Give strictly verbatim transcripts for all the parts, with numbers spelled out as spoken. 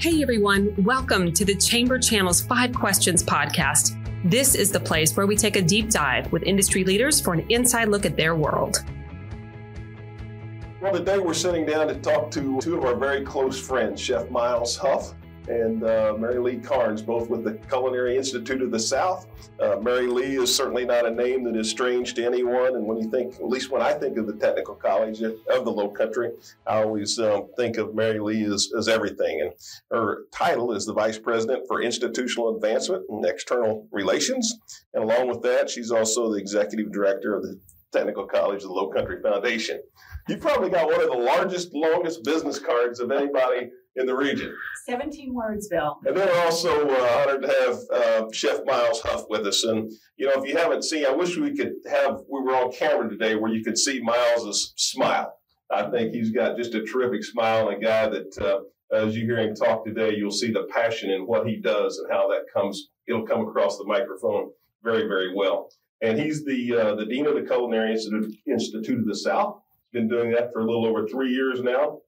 Hey everyone, welcome to the Chamber Channel's Five Questions podcast. This is the place where we take a deep dive with industry leaders for an inside look at their world. Well, today we're sitting down to talk to two of our very close friends, Chef Miles Huff and uh, Mary Lee Carns, both with the Culinary Institute of the South. Uh, Mary Lee is certainly not a name that is strange to anyone, and when you think, at least when I think of the Technical College of the Lowcountry, I always um, think of Mary Lee as, as everything. And her title is the Vice President for Institutional Advancement and External Relations, and along with that, she's also the Executive Director of the Technical College of the Lowcountry Foundation. You probably got one of the largest, longest business cards of anybody in the region. seventeen words, Bill. And then we're also uh, honored to have uh, Chef Miles Huff with us. And, you know, if you haven't seen, I wish we could have, we were on camera today where you could see Miles' smile. I think he's got just a terrific smile, and a guy that, uh, as you hear him talk today, you'll see the passion in what he does and how that comes, it'll come across the microphone very, very well. And he's the uh, the Dean of the Culinary Institute, Institute of the South. He's been doing that for a little over three years now.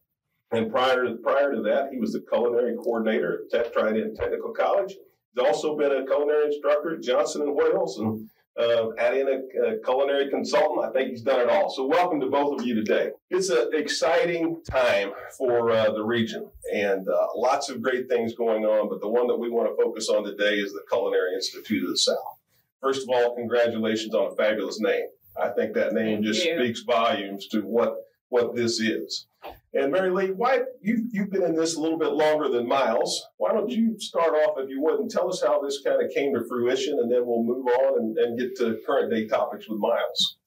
And prior to, prior to that, he was the culinary coordinator at Trident Technical College. He's also been a culinary instructor at Johnson and Wales, and uh, add in a, a culinary consultant. I think he's done it all. So welcome to both of you today. It's an exciting time for uh, the region, and uh, lots of great things going on. But the one that we want to focus on today is the Culinary Institute of the South. First of all, congratulations on a fabulous name. I think that name just speaks volumes to what, what this is. And Mary Lee, why you, you've been in this a little bit longer than Miles. Why don't you start off, if you would, and tell us how this kind of came to fruition, and then we'll move on and, and get to current day topics with Miles.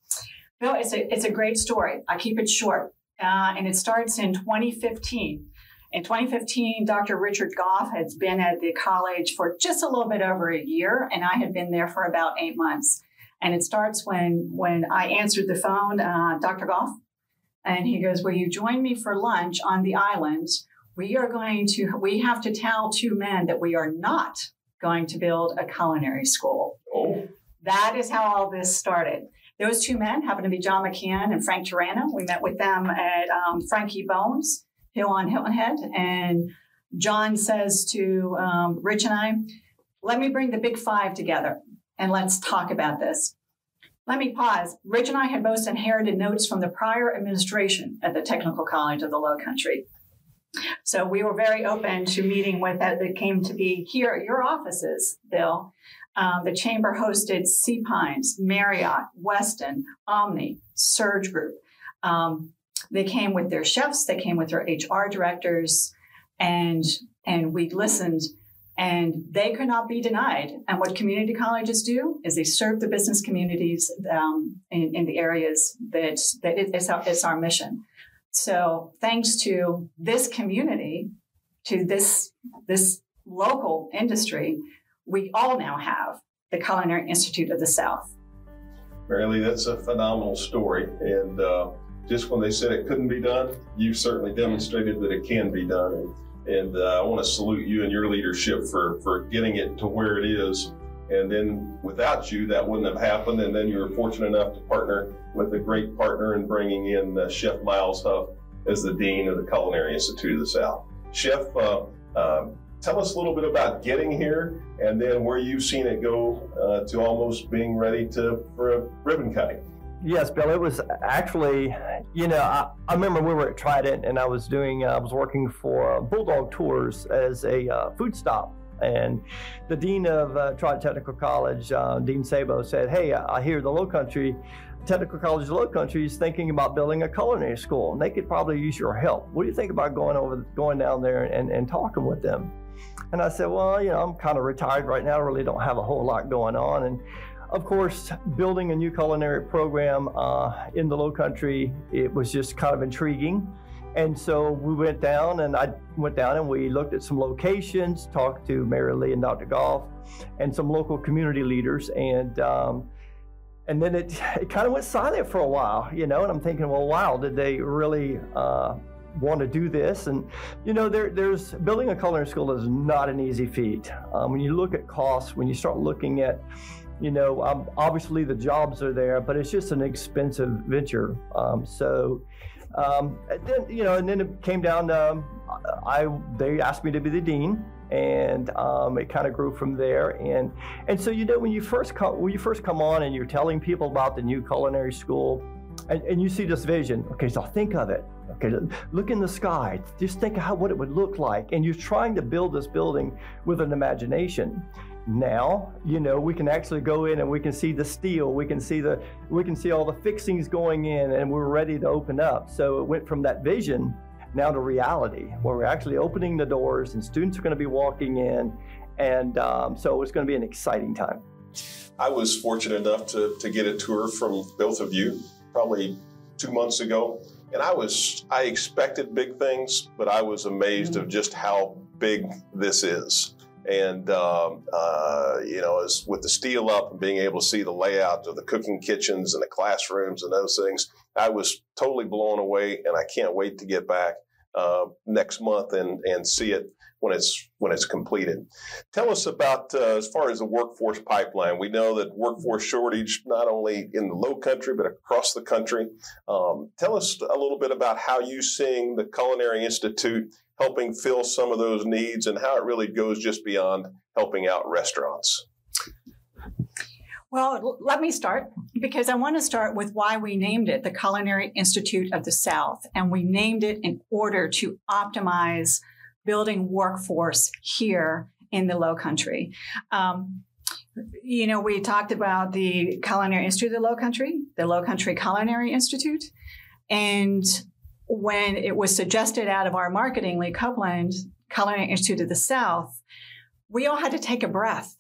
Bill, it's a, it's a great story. I keep it short. Uh, and it starts in twenty fifteen. In twenty fifteen, Doctor Richard Goff had been at the college for just a little bit over a year, and I had been there for about eight months. And it starts when, when I answered the phone, uh, Doctor Goff, and he goes, "Will you join me for lunch on the island? We are going to, we have to tell two men that we are not going to build a culinary school." Oh. That is how all this started. Those two men happened to be John McCann and Frank Tirano. We met with them at um, Frankie Bones, Hill on Hilton Head, and John says to um, Rich and I, "Let me bring the big five together and let's talk about this." Let me pause. Rich and I had both inherited notes from the prior administration at the Technical College of the Lowcountry. So we were very open to meeting with that. It came to be here at your offices, Bill. Um, the chamber hosted Sea Pines, Marriott, Westin, Omni, Surge Group. Um, They came with their chefs, they came with their H R directors, and and we listened, and they could not be denied. And what community colleges do is they serve the business communities um, in, in the areas that, that it, it's, our, it's our mission. So thanks to this community, to this, this local industry, we all now have the Culinary Institute of the South. Mary Lee, that's a phenomenal story. and. Uh... Just when they said it couldn't be done, you've certainly demonstrated that it can be done. And, and uh, I want to salute you and your leadership for, for getting it to where it is. And then without you, that wouldn't have happened. And then you were fortunate enough to partner with a great partner in bringing in uh, Chef Miles Huff as the Dean of the Culinary Institute of the South. Chef, uh, uh, tell us a little bit about getting here and then where you've seen it go uh, to almost being ready to, for a ribbon cutting. Yes, Bill, it was actually, you know, I, I remember we were at Trident and I was doing, uh, I was working for Bulldog Tours as a uh, food stop. And the Dean of uh, Trident Technical College, uh, Dean Sabo, said, "Hey, I, I hear the Lowcountry, Technical College of the Lowcountry is thinking about building a culinary school and they could probably use your help. What do you think about going over, going down there and, and talking with them?" And I said, "Well, you know, I'm kind of retired right now, really don't have a whole lot going on." And of course, building a new culinary program uh, in the Lowcountry, it was just kind of intriguing. And so we went down and I went down and we looked at some locations, talked to Mary Lee and Doctor Goff and some local community leaders. And um, and then it, it kind of went silent for a while, you know, and I'm thinking, well, wow, did they really uh, want to do this? And, you know, there, there's building a culinary school is not an easy feat. Um, when you look at costs, when you start looking at You know, um, obviously the jobs are there, but it's just an expensive venture. Um, so Um, and then, you know, and then it came down to, I, they asked me to be the dean, and um, it kind of grew from there. And and so, you know, when you first come, when you first come on and you're telling people about the new culinary school, and, and you see this vision, okay, so think of it. Okay, look in the sky, just think of how, what it would look like. And you're trying to build this building with an imagination. Now, you know, we can actually go in and we can see the steel, we can see the, we can see all the fixings going in, and we're ready to open up. So it went from that vision now to reality, where we're actually opening the doors and students are going to be walking in. And um, so it's going to be an exciting time. I was fortunate enough to, to get a tour from both of you probably two months ago. And I was, I expected big things, but I was amazed mm-hmm. of just how big this is. And, um, uh, you know, as with the steel up and being able to see the layout of the cooking kitchens and the classrooms and those things, I was totally blown away, and I can't wait to get back uh, next month and, and see it when it's, when it's completed. Tell us about, uh, as far as the workforce pipeline, we know that workforce shortage, not only in the Lowcountry, but across the country. Um, tell us a little bit about how you're seeing the Culinary Institute helping fill some of those needs, and how it really goes just beyond helping out restaurants. Well, let me start, because I want to start with why we named it the Culinary Institute of the South. And we named it in order to optimize building workforce here in the Lowcountry. Um, you know, we talked about the Culinary Institute of the Lowcountry, the Lowcountry Culinary Institute, and when it was suggested out of our marketing, Lee Copeland, Culinary Institute of the South, we all had to take a breath,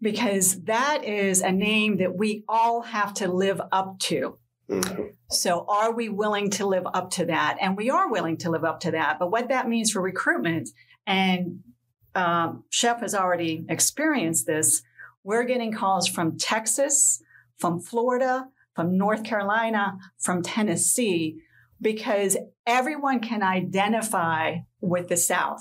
because that is a name that we all have to live up to. Mm-hmm. So are we willing to live up to that? And we are willing to live up to that. But what that means for recruitment, and um, Chef has already experienced this, we're getting calls from Texas, from Florida, from North Carolina, from Tennessee, because everyone can identify with the South.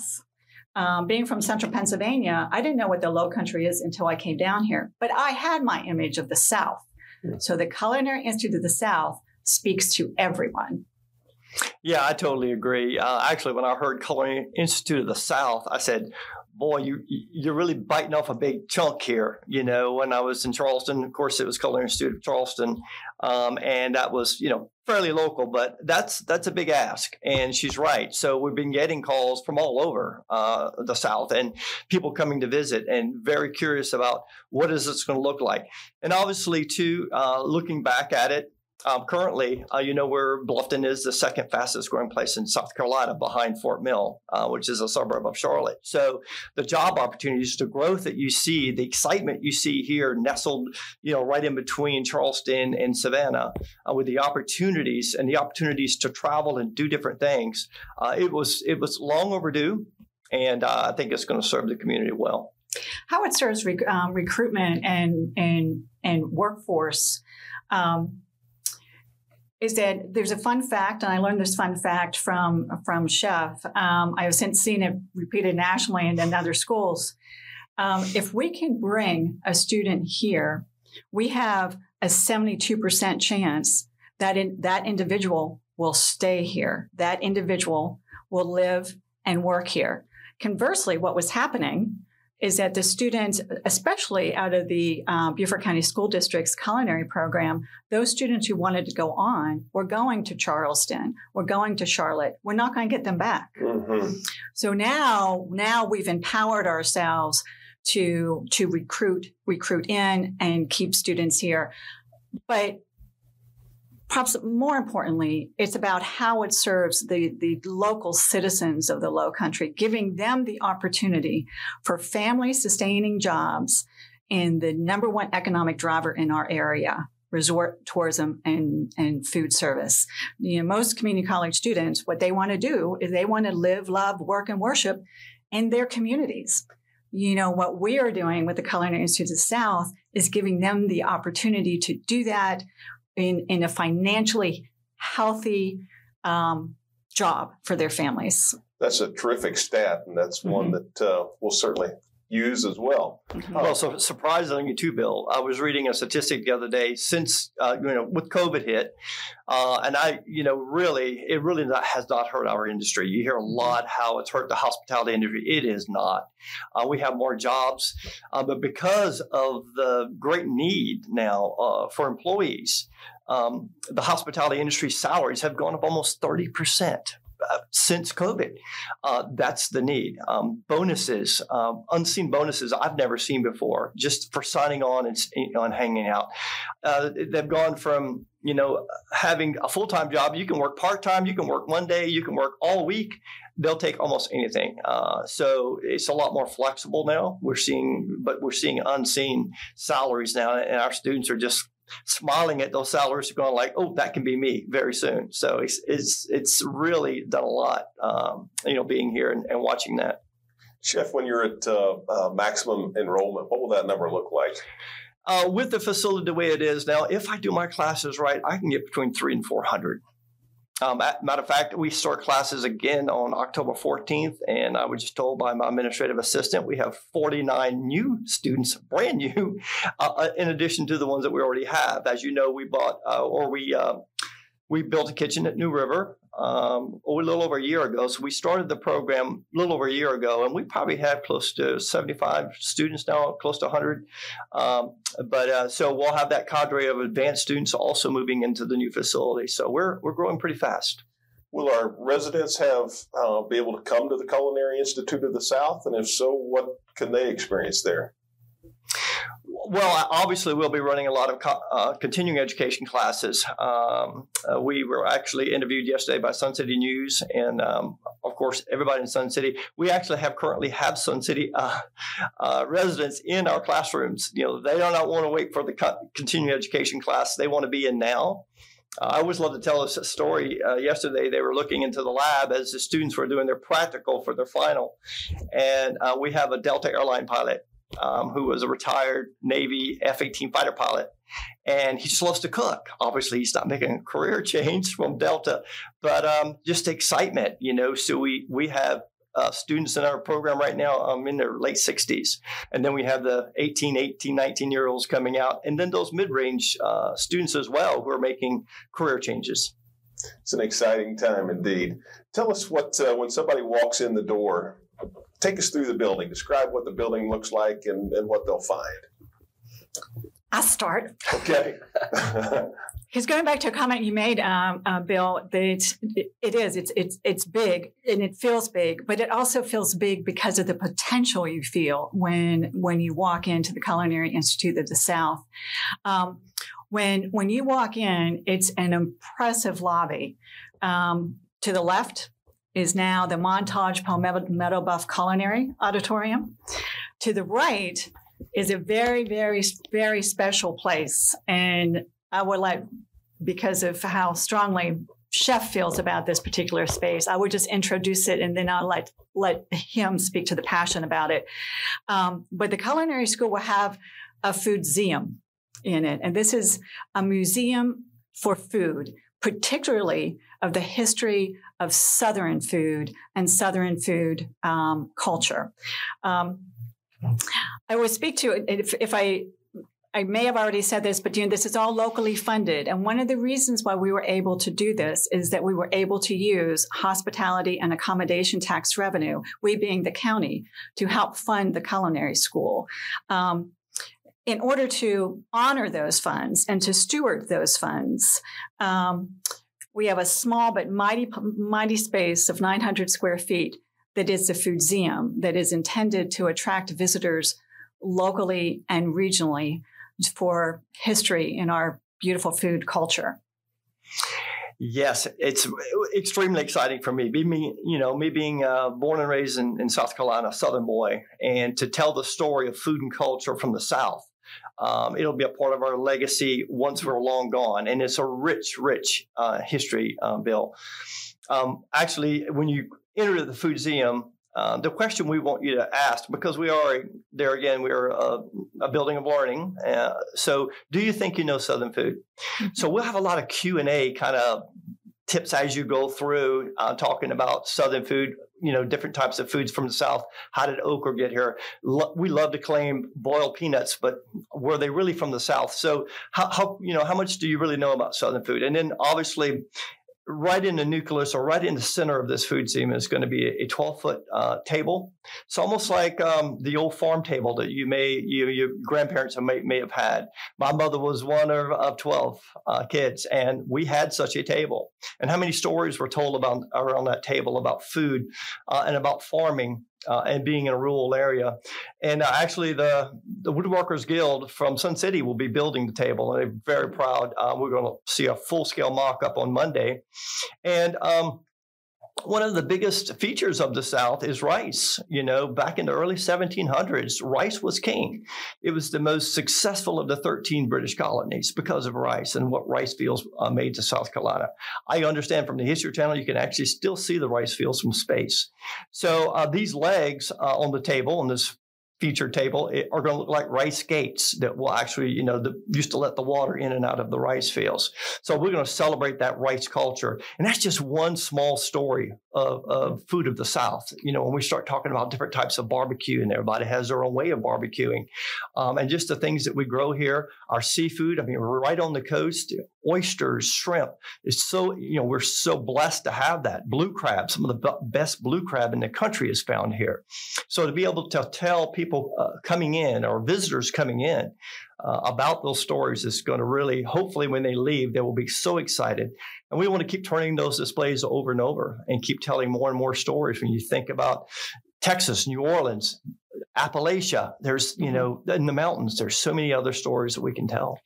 Um, being from central Pennsylvania, I didn't know what the Lowcountry is until I came down here, but I had my image of the South. Yeah. So the Culinary Institute of the South speaks to everyone. Yeah, I totally agree. Uh, actually, when I heard Culinary Institute of the South, I said, boy, you, you're really biting off a big chunk here. You know, when I was in Charleston, of course, it was Culinary Institute of Charleston. Um, and that was, you know, fairly local, but that's, that's a big ask. And she's right. So we've been getting calls from all over uh, the South, and people coming to visit and very curious about what is this going to look like. And obviously, too, uh, looking back at it, Um, currently, uh, you know, where Bluffton is the second fastest growing place in South Carolina behind Fort Mill, uh, which is a suburb of Charlotte. So the job opportunities, the growth that you see, the excitement you see here nestled, you know, right in between Charleston and Savannah, uh, with the opportunities and the opportunities to travel and do different things. Uh, it was it was long overdue, and uh, I think it's going to serve the community well. How it serves rec- um, recruitment and, and, and workforce. Um, is that there's a fun fact, and I learned this fun fact from, from Chef. Um, I have since seen it repeated nationally and in other schools. Um, if we can bring a student here, we have a seventy-two percent chance that in, that individual will stay here. That individual will live and work here. Conversely, what was happening is that the students, especially out of the uh, Beaufort County School District's culinary program, those students who wanted to go on were going to Charleston, were going to Charlotte. We're not going to get them back. Mm-hmm. So now, now we've empowered ourselves to, to recruit, recruit in and keep students here. But perhaps more importantly, it's about how it serves the, the local citizens of the Lowcountry, giving them the opportunity for family-sustaining jobs in the number one economic driver in our area, resort, tourism, and, and food service. You know, most community college students, what they want to do is they want to live, love, work, and worship in their communities. You know, what we are doing with the Culinary Institute of the South is giving them the opportunity to do that In, in a financially healthy um, job for their families. That's a terrific stat, and that's mm-hmm. one that uh, we'll certainly use as well. Mm-hmm. Well, so surprisingly too, Bill, I was reading a statistic the other day since, uh, you know, with COVID hit, uh, and I, you know, really, it really not, has not hurt our industry. You hear a lot how it's hurt the hospitality industry. It is not. Uh, we have more jobs, uh, but because of the great need now uh, for employees, um, the hospitality industry salaries have gone up almost thirty percent. Uh, since COVID. Uh, that's the need. Um, bonuses, um, unseen bonuses I've never seen before, just for signing on and you know, and hanging out. Uh, they've gone from, you know, having a full-time job, you can work part-time, you can work one day, you can work all week. They'll take almost anything. Uh, so it's a lot more flexible now. We're seeing, but we're seeing unseen salaries now, and our students are just smiling at those salaries, going like, "Oh, that can be me very soon." So it's it's it's really done a lot, um, you know, being here and, and watching that. Chef, when you're at uh, uh, maximum enrollment, what will that number look like? Uh, with the facility the way it is now, if I do my classes right, I can get between three and four hundred. Um, matter of fact, we start classes again on October fourteenth, and I was just told by my administrative assistant we have forty-nine new students, brand new, uh, in addition to the ones that we already have. As you know, we bought uh, or we uh, we built a kitchen at New River um, a little over a year ago. So we started the program a little over a year ago, and we probably have close to seventy-five students now, close to one hundred. Um, But uh, so we'll have that cadre of advanced students also moving into the new facility. So we're we're growing pretty fast. Will our residents have uh, be able to come to the Culinary Institute of the South? And if so, what can they experience there? Well, obviously, we'll be running a lot of co- uh, continuing education classes. Um, uh, we were actually interviewed yesterday by Sun City News, and um, of course, everybody in Sun City. We actually have currently have Sun City uh, uh, residents in our classrooms. You know, they do not want to wait for the co- continuing education class; they want to be in now. Uh, I always love to tell us a story. Uh, yesterday, they were looking into the lab as the students were doing their practical for their final, and uh, we have a Delta airline pilot. Um, who was a retired Navy F eighteen fighter pilot. And he just loves to cook. Obviously, he's not making a career change from Delta, but um, just excitement, you know. So we, we have uh, students in our program right now um, in their late sixties. And then we have the eighteen, nineteen-year-olds coming out. And then those mid-range uh, students as well who are making career changes. It's an exciting time indeed. Tell us what, uh, when somebody walks in the door, take us through the building. Describe what the building looks like and, and what they'll find. I'll start. Okay. Because going back to a comment you made, um, uh, Bill, that it's, it is, it's, it's, it's big and it feels big, but it also feels big because of the potential you feel when, when you walk into the Culinary Institute of the South. Um, when, when you walk in, it's an impressive lobby. Um, to the left is now the Montage Palmetto Bluff Culinary Auditorium. To the right is a very, very, very special place. And I would like, because of how strongly Chef feels about this particular space, I would just introduce it and then I'll let, let him speak to the passion about it. Um, but the culinary school will have a foodzeum in it. And this is a museum for food, particularly of the history of Southern food and Southern food um, culture. Um, I will speak to, if, if I, I may have already said this, but you know, this is all locally funded. And one of the reasons why we were able to do this is that we were able to use hospitality and accommodation tax revenue, we being the county, to help fund the culinary school. Um, in order to honor those funds and to steward those funds, um, we have a small but mighty mighty space of nine hundred square feet that is the Foodzeum that is intended to attract visitors locally and regionally for history in our beautiful food culture. Yes, it's extremely exciting for me. Me, you know, me being uh, born and raised in, in South Carolina, Southern boy, and to tell the story of food and culture from the South. Um, it'll be a part of our legacy once we're long gone. And it's a rich, rich uh, history, uh, Bill. Um, actually, when you enter the Foodzeum, uh, the question we want you to ask, because we are there again, we are a, a building of learning. Uh, so do you think you know Southern food? So we'll have a lot of Q and A kind of tips as you go through, uh, talking about Southern food, you know, different types of foods from the South. How did okra get here? Lo- we love to claim boiled peanuts, but were they really from the South? So how, how, you know, how much do you really know about Southern food? And then obviously right in the nucleus or right in the center of this food scene is going to be a twelve foot uh, table. It's almost like um, the old farm table that you may, you, your grandparents may, may have had. My mother was one of, of twelve uh, kids, and we had such a table. And how many stories were told about around that table about food uh, and about farming uh, and being in a rural area. And uh, actually the, the Woodworkers Guild from Sun City will be building the table, and they're very proud. Uh, we're going to see a full-scale mock-up on Monday. And um, one of the biggest features of the South is rice. You know, back in the early seventeen hundreds, rice was king. It was the most successful of the thirteen British colonies because of rice and what rice fields uh, made to South Carolina. I understand from the History Channel, you can actually still see the rice fields from space. So uh, these legs uh, on the table, on this featured table, it, are going to look like rice gates that will actually, you know, the, used to let the water in and out of the rice fields. So we're going to celebrate that rice culture. And that's just one small story of, of food of the South. You know, when we start talking about different types of barbecue, and everybody has their own way of barbecuing, um, and just the things that we grow here, our seafood, I mean, we're right on the coast, oysters, shrimp. It's so, you know, we're so blessed to have that. Blue crab, some of the best blue crab in the country is found here. So to be able to tell people Uh, coming in or visitors coming in uh, about those stories is going to really, hopefully when they leave, they will be so excited. And we want to keep turning those displays over and over and keep telling more and more stories. When you think about Texas, New Orleans, Appalachia, there's, you know, in the mountains, there's so many other stories that we can tell.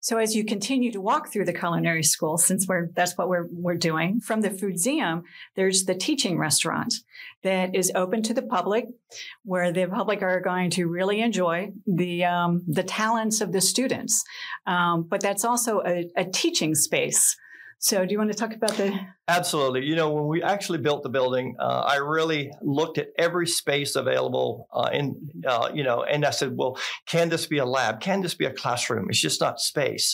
So as you continue to walk through the culinary school, since we're that's what we're we're doing, from the Foodzeum, there's the teaching restaurant that is open to the public, where the public are going to really enjoy the um, the talents of the students. Um, but that's also a, a teaching space. So do you want to talk about the... Absolutely. You know, when we actually built the building, uh, I really looked at every space available uh, in, uh, you know, and I said, well, can this be a lab? Can this be a classroom? It's just not space.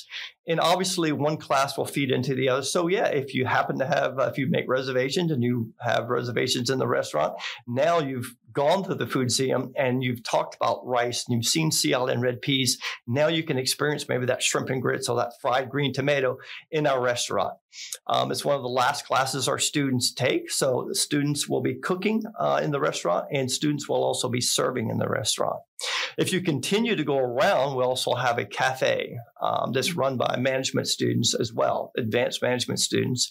And obviously one class will feed into the other. So yeah, if you happen to have, uh, if you make reservations and you have reservations in the restaurant, now you've gone to the Foodzeum and you've talked about rice and you've seen sea otter and red peas. Now you can experience maybe that shrimp and grits or that fried green tomato in our restaurant. Um, it's one of the last classes our students take. So the students will be cooking uh, in the restaurant, and students will also be serving in the restaurant. If you continue to go around, we also have a cafe um, that's run by management students as well, advanced management students.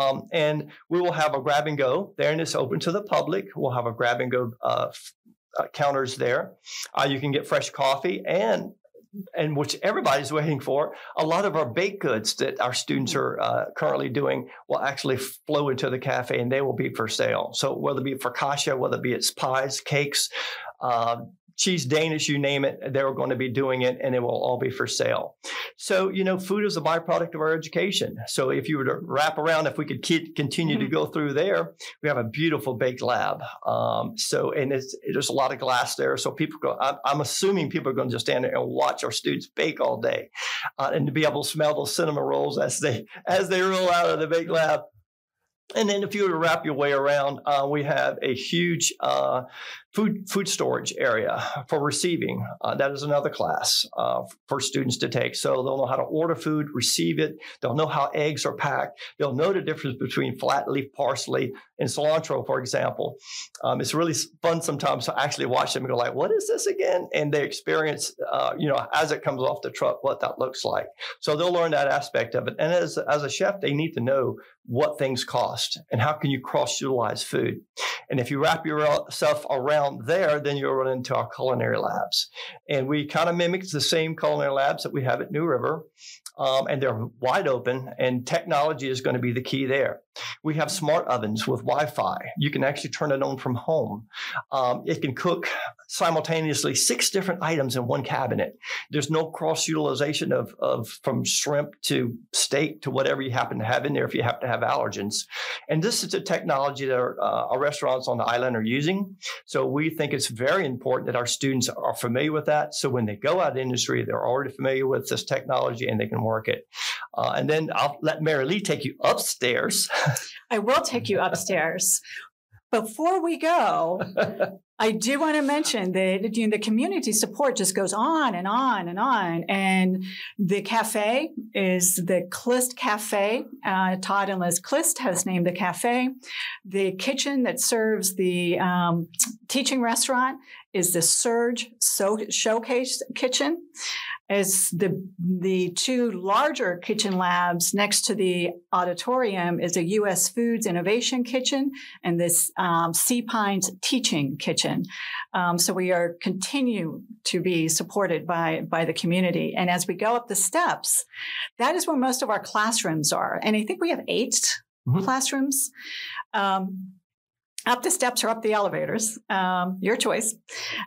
Um, and we will have a grab and go there, and it's open to the public. We'll have a grab and go uh, uh, counters there. Uh, you can get fresh coffee and and which everybody's waiting for, a lot of our baked goods that our students are uh, currently doing will actually flow into the cafe, and they will be for sale. So whether it be focaccia, whether it be it's pies, cakes, uh, cheese, Danish, you name it, they're going to be doing it, and it will all be for sale. So, you know, food is a byproduct of our education. So if you were to wrap around, if we could keep, continue mm-hmm. to go through there, we have a beautiful baked lab. Um, so, and it's, there's a lot of glass there. So people go, I'm, I'm assuming people are going to just stand there and watch our students bake all day. Uh, and to be able to smell those cinnamon rolls as they, as they roll out of the baked lab. And then if you were to wrap your way around, uh, we have a huge uh, food food storage area for receiving. Uh, that is another class uh, for students to take. So they'll know how to order food, receive it. They'll know how eggs are packed. They'll know the difference between flat leaf parsley and cilantro, for example. Um, it's really fun sometimes to actually watch them and go like, what is this again? And they experience, uh, you know, as it comes off the truck, what that looks like. So they'll learn that aspect of it. And as, as a chef, they need to know what things cost and how can you cross-utilize food. And if you wrap yourself around there, then you'll run into our culinary labs. And we kind of mimic the same culinary labs that we have at New River, um, and they're wide open, and technology is going to be the key there. We have smart ovens with Wi-Fi. You can actually turn it on from home. Um, it can cook simultaneously six different items in one cabinet. There's no cross-utilization of, of from shrimp to steak to whatever you happen to have in there if you happen to have allergens. And this is the technology that our, uh, our restaurants on the island are using. So we think it's very important that our students are familiar with that. So when they go out in the industry, they're already familiar with this technology and they can work it. Uh, and then I'll let Mary Lee take you upstairs. I will take you upstairs. Before we go, I do want to mention that you know, the community support just goes on and on and on. And the cafe is the Clist Cafe. Uh, Todd and Liz Clist has named the cafe. The kitchen that serves the um, teaching restaurant is the Surge so- Showcase Kitchen. It's the, the two larger kitchen labs next to the auditorium is a U S Foods Innovation Kitchen and this um, Sea Pines Teaching Kitchen. Um, so we are continue to be supported by, by the community. And as we go up the steps, that is where most of our classrooms are. And I think we have eight mm-hmm. classrooms. Um, Up the steps or up the elevators, um, your choice.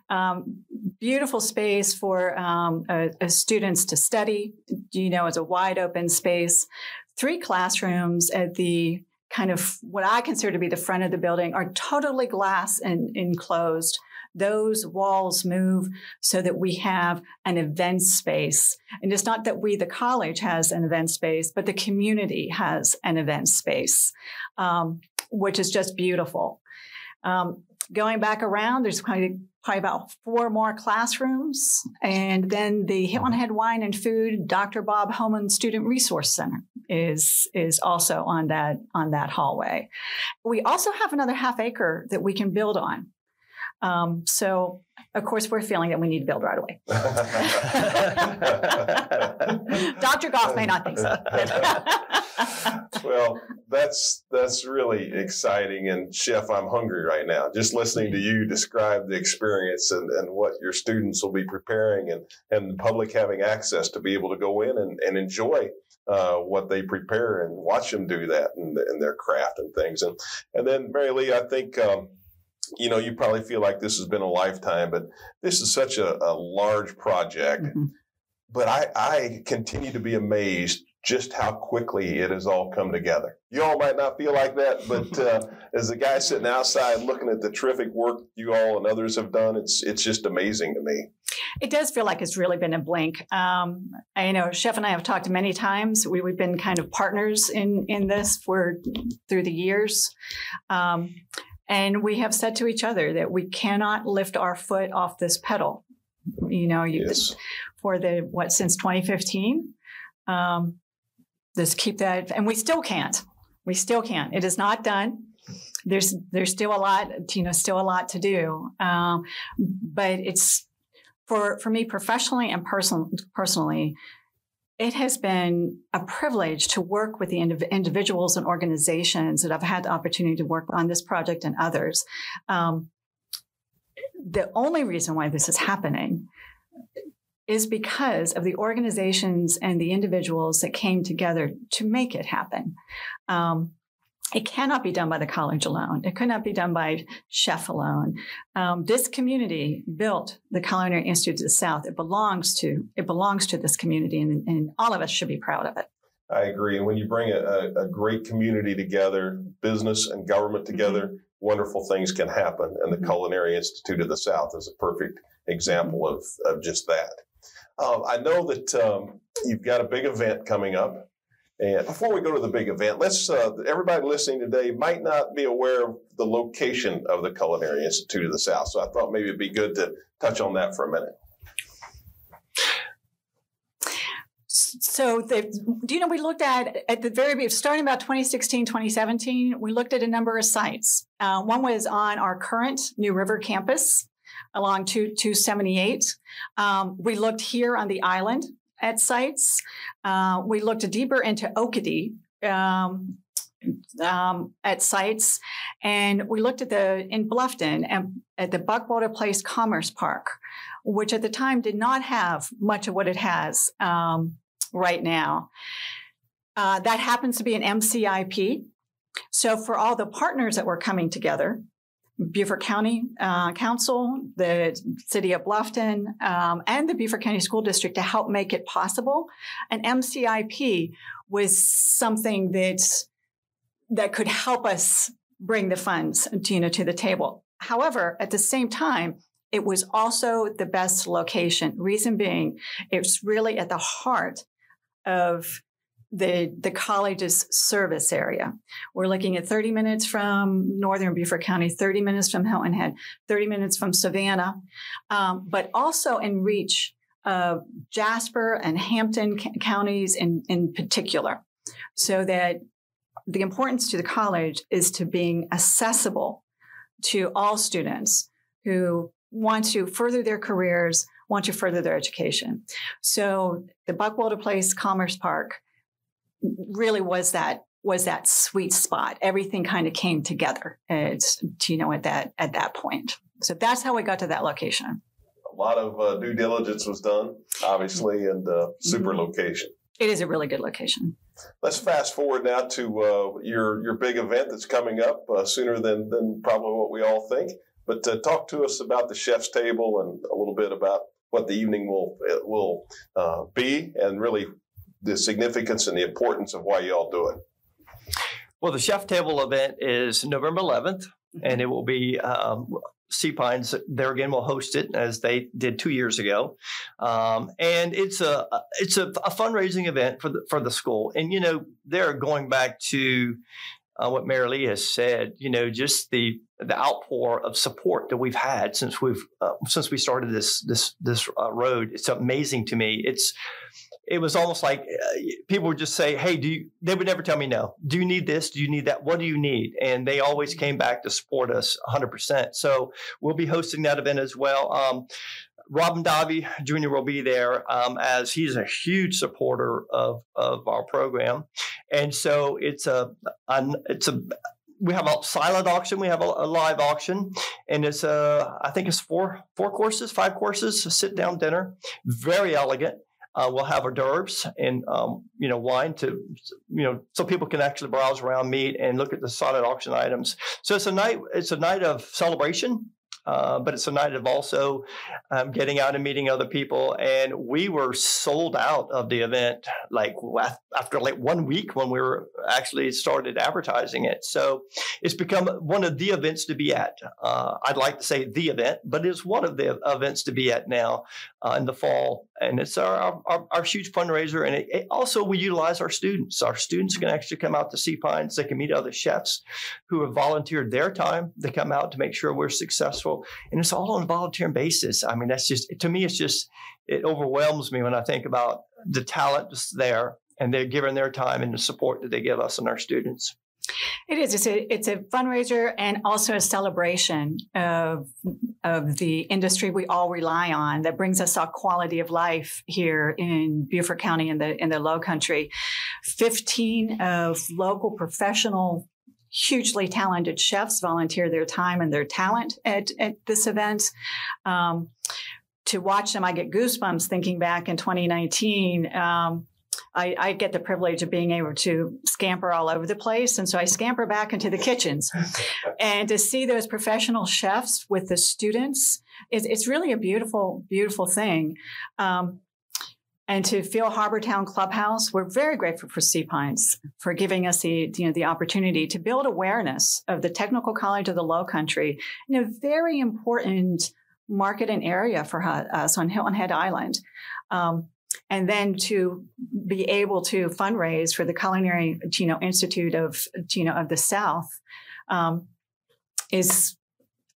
Um, beautiful space for um, uh, uh, students to study. You know, it's a wide open space. Three classrooms at the kind of what I consider to be the front of the building are totally glass and enclosed. Those walls move so that we have an event space. And it's not that we, the college, has an event space, but the community has an event space, um, which is just beautiful. Um, going back around, there's probably, probably about four more classrooms, and then the Hilton Head Wine and Food, Doctor Bob Homan Student Resource Center is is also on that on that hallway. We also have another half acre that we can build on. Um, so, of course, we're feeling that we need to build right away. Doctor Goff may not think so. Well, that's that's really exciting. And, Chef, I'm hungry right now. Just listening to you describe the experience and, and what your students will be preparing and, and the public having access to be able to go in and, and enjoy uh, what they prepare and watch them do that and, and their craft and things. And, and then, Mary Lee, I think... Um, You know, you probably feel like this has been a lifetime, but this is such a, a large project. Mm-hmm. But I, I continue to be amazed just how quickly it has all come together. You all might not feel like that, but uh, as the guy sitting outside looking at the terrific work you all and others have done, it's it's just amazing to me. It does feel like it's really been a blink. Um, I you know Chef and I have talked many times. We, we've been kind of partners in, in this for through the years. Um And we have said to each other that we cannot lift our foot off this pedal. You know, you, yes. for the, what, since twenty fifteen, um, just keep that. And we still can't. We still can't. It is not done. There's there's still a lot, you know, still a lot to do. Um, but it's, for, for me professionally and person, personally, it has been a privilege to work with the indiv- individuals and organizations that I've had the opportunity to work on this project and others. Um, the only reason why this is happening is because of the organizations and the individuals that came together to make it happen. Um, It cannot be done by the college alone. It could not be done by Chef alone. Um, this community built the Culinary Institute of the South. It belongs to it belongs to this community, and, and all of us should be proud of it. I agree. And when you bring a, a great community together, business and government together, mm-hmm. wonderful things can happen. And the mm-hmm. Culinary Institute of the South is a perfect example of, of just that. Um, I know that um, you've got a big event coming up. And before we go to the big event, let's uh, everybody listening today might not be aware of the location of the Culinary Institute of the South. So I thought maybe it'd be good to touch on that for a minute. So, the, you know, we looked at, at the very, starting about twenty sixteen, twenty seventeen, we looked at a number of sites. Uh, one was on our current New River campus along two seventy-eight. Um, we looked here on the island at sites. Uh, we looked deeper into Okatee um, um, at sites, and we looked at the in Bluffton and at the Buckwalter Place Commerce Park, which at the time did not have much of what it has um, right now. Uh, that happens to be an M C I P. So for all the partners that were coming together, Beaufort County uh, Council, the City of Bluffton, um, and the Beaufort County School District to help make it possible, an M C I P was something that, that could help us bring the funds, you know, to the table. However, at the same time, it was also the best location. Reason being, it's really at the heart of the, the college's service area. We're looking at thirty minutes from northern Beaufort County, thirty minutes from Hilton Head, thirty minutes from Savannah, um, but also in reach of Jasper and Hampton counties in, in particular, so that the importance to the college is to being accessible to all students who want to further their careers, want to further their education. So the Buckwalter Place Commerce Park really was that was that sweet spot. Everything kind of came together. It's, you know, at that at that point. So that's how we got to that location. A lot of uh, due diligence was done, obviously, and uh, super location. It is a really good location. Let's fast forward now to uh, your your big event that's coming up uh, sooner than than probably what we all think. But uh, talk to us about the chef's table and a little bit about what the evening will will uh, be, and really the significance and the importance of why you all do it. Well, the chef table event is November eleventh, and it will be um, Sea Pines. There again, will host it as they did two years ago, um, and it's a it's a, a fundraising event for the for the school. And you know, they're going back to Uh, what Mary Lee has said, you know, just the the outpour of support that we've had since we've uh, since we started this this this uh, road. It's amazing to me. It's it was almost like uh, people would just say, "Hey, do you?" They would never tell me no. Do you need this? Do you need that? What do you need? And they always came back to support us one hundred percent. So we'll be hosting that event as well. Um, Robin Davi Junior will be there um, as he's a huge supporter of, of our program. And so it's a, a it's a we have a silent auction, we have a, a live auction, and it's a I think it's four four courses, five courses, a sit down dinner, very elegant. Uh, we'll have hors d'oeuvres and um, you know wine to you know so people can actually browse around, meet, and look at the silent auction items. So it's a night it's a night of celebration. Uh, but it's a night of also um, getting out and meeting other people. And we were sold out of the event like after like one week when we were actually started advertising it. So it's become one of the events to be at. Uh, I'd like to say the event, but it's one of the events to be at now uh, in the fall. And it's our, our, our huge fundraiser. And it, it also, we utilize our students. Our students can actually come out to Sea Pines. They can meet other chefs who have volunteered their time. They come out to make sure we're successful. And it's all on a volunteer basis. I mean, that's just, to me, it's just, it overwhelms me when I think about the talent that's there and they're giving their time and the support that they give us and our students. It is. It's a, it's a fundraiser and also a celebration of, of the industry we all rely on that brings us our quality of life here in Beaufort County and the, in the Lowcountry. fifteen of local professional hugely talented chefs volunteer their time and their talent at, at this event. Um, to watch them, I get goosebumps thinking back in twenty nineteen. Um, I, I get the privilege of being able to scamper all over the place. And so I scamper back into the kitchens. And to see those professional chefs with the students, it's, it's really a beautiful, beautiful thing. Um, And to feel Harbortown Clubhouse, we're very grateful for Sea Pines for giving us the, you know, the opportunity to build awareness of the Technical College of the Lowcountry in a very important market and area for us on Hilton Head Island. Um, and then to be able to fundraise for the Culinary you know, Institute of, you know, of the South um, is,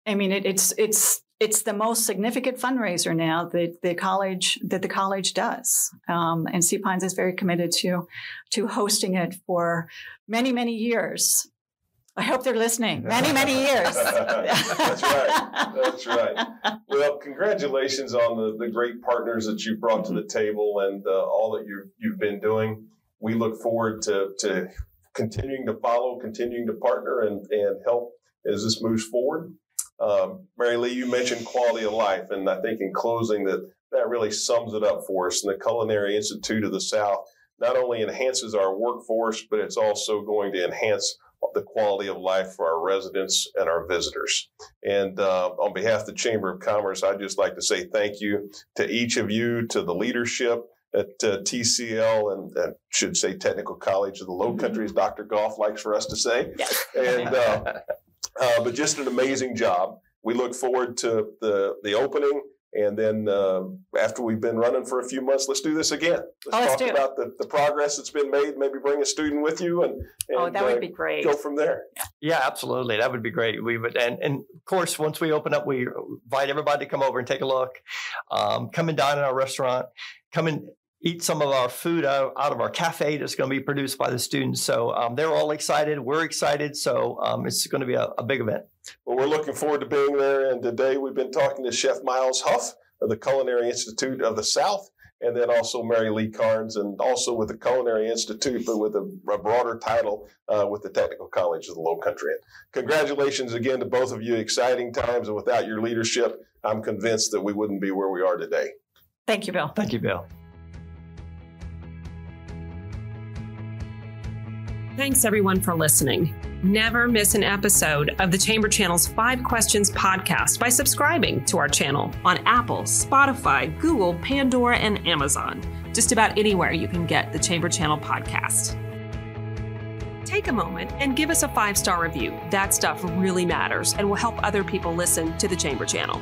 I mean, it, it's, it's, It's the most significant fundraiser now that the college that the college does, um, and Sea Pines is very committed to to hosting it for many many years. I hope they're listening. Many many years. That's right. That's right. Well, congratulations on the, the great partners that you brought to the table and uh, all that you you've been doing. We look forward to to continuing to follow, continuing to partner, and and help as this moves forward. Um, Mary Lee, you mentioned quality of life, and I think in closing that that really sums it up for us. And the Culinary Institute of the South not only enhances our workforce, but it's also going to enhance the quality of life for our residents and our visitors. And uh, on behalf of the Chamber of Commerce, I'd just like to say thank you to each of you, to the leadership at uh, T C L, and, and should say Technical College of the Lowcountry, as Doctor Goff likes for us to say. Yes. And, uh, uh, but just an amazing job. We look forward to the, the opening. And then uh, after we've been running for a few months, let's do this again. Let's, oh, let's talk do. about the, the progress that's been made. Maybe bring a student with you, and, and oh, that would uh, be great. Go from there. Yeah, absolutely. That would be great. We would, and, and of course, once we open up, we invite everybody to come over and take a look. Um, come and dine in our restaurant. Come and eat some of our food out, out of our cafe that's going to be produced by the students. So um, they're all excited. We're excited. So um, it's going to be a, a big event. Well, we're looking forward to being there. And today we've been talking to Chef Miles Huff of the Culinary Institute of the South, and then also Mary Lee Carns, and also with the Culinary Institute, but with a, a broader title uh, with the Technical College of the Lowcountry. And congratulations again to both of you. Exciting times. And without your leadership, I'm convinced that we wouldn't be where we are today. Thank you, Bill. Thank you, Bill. Thanks, everyone, for listening. Never miss an episode of the Chamber Channel's Five Questions podcast by subscribing to our channel on Apple, Spotify, Google, Pandora, and Amazon. Just about anywhere you can get the Chamber Channel podcast. Take a moment and give us a five-star review. That stuff really matters and will help other people listen to the Chamber Channel.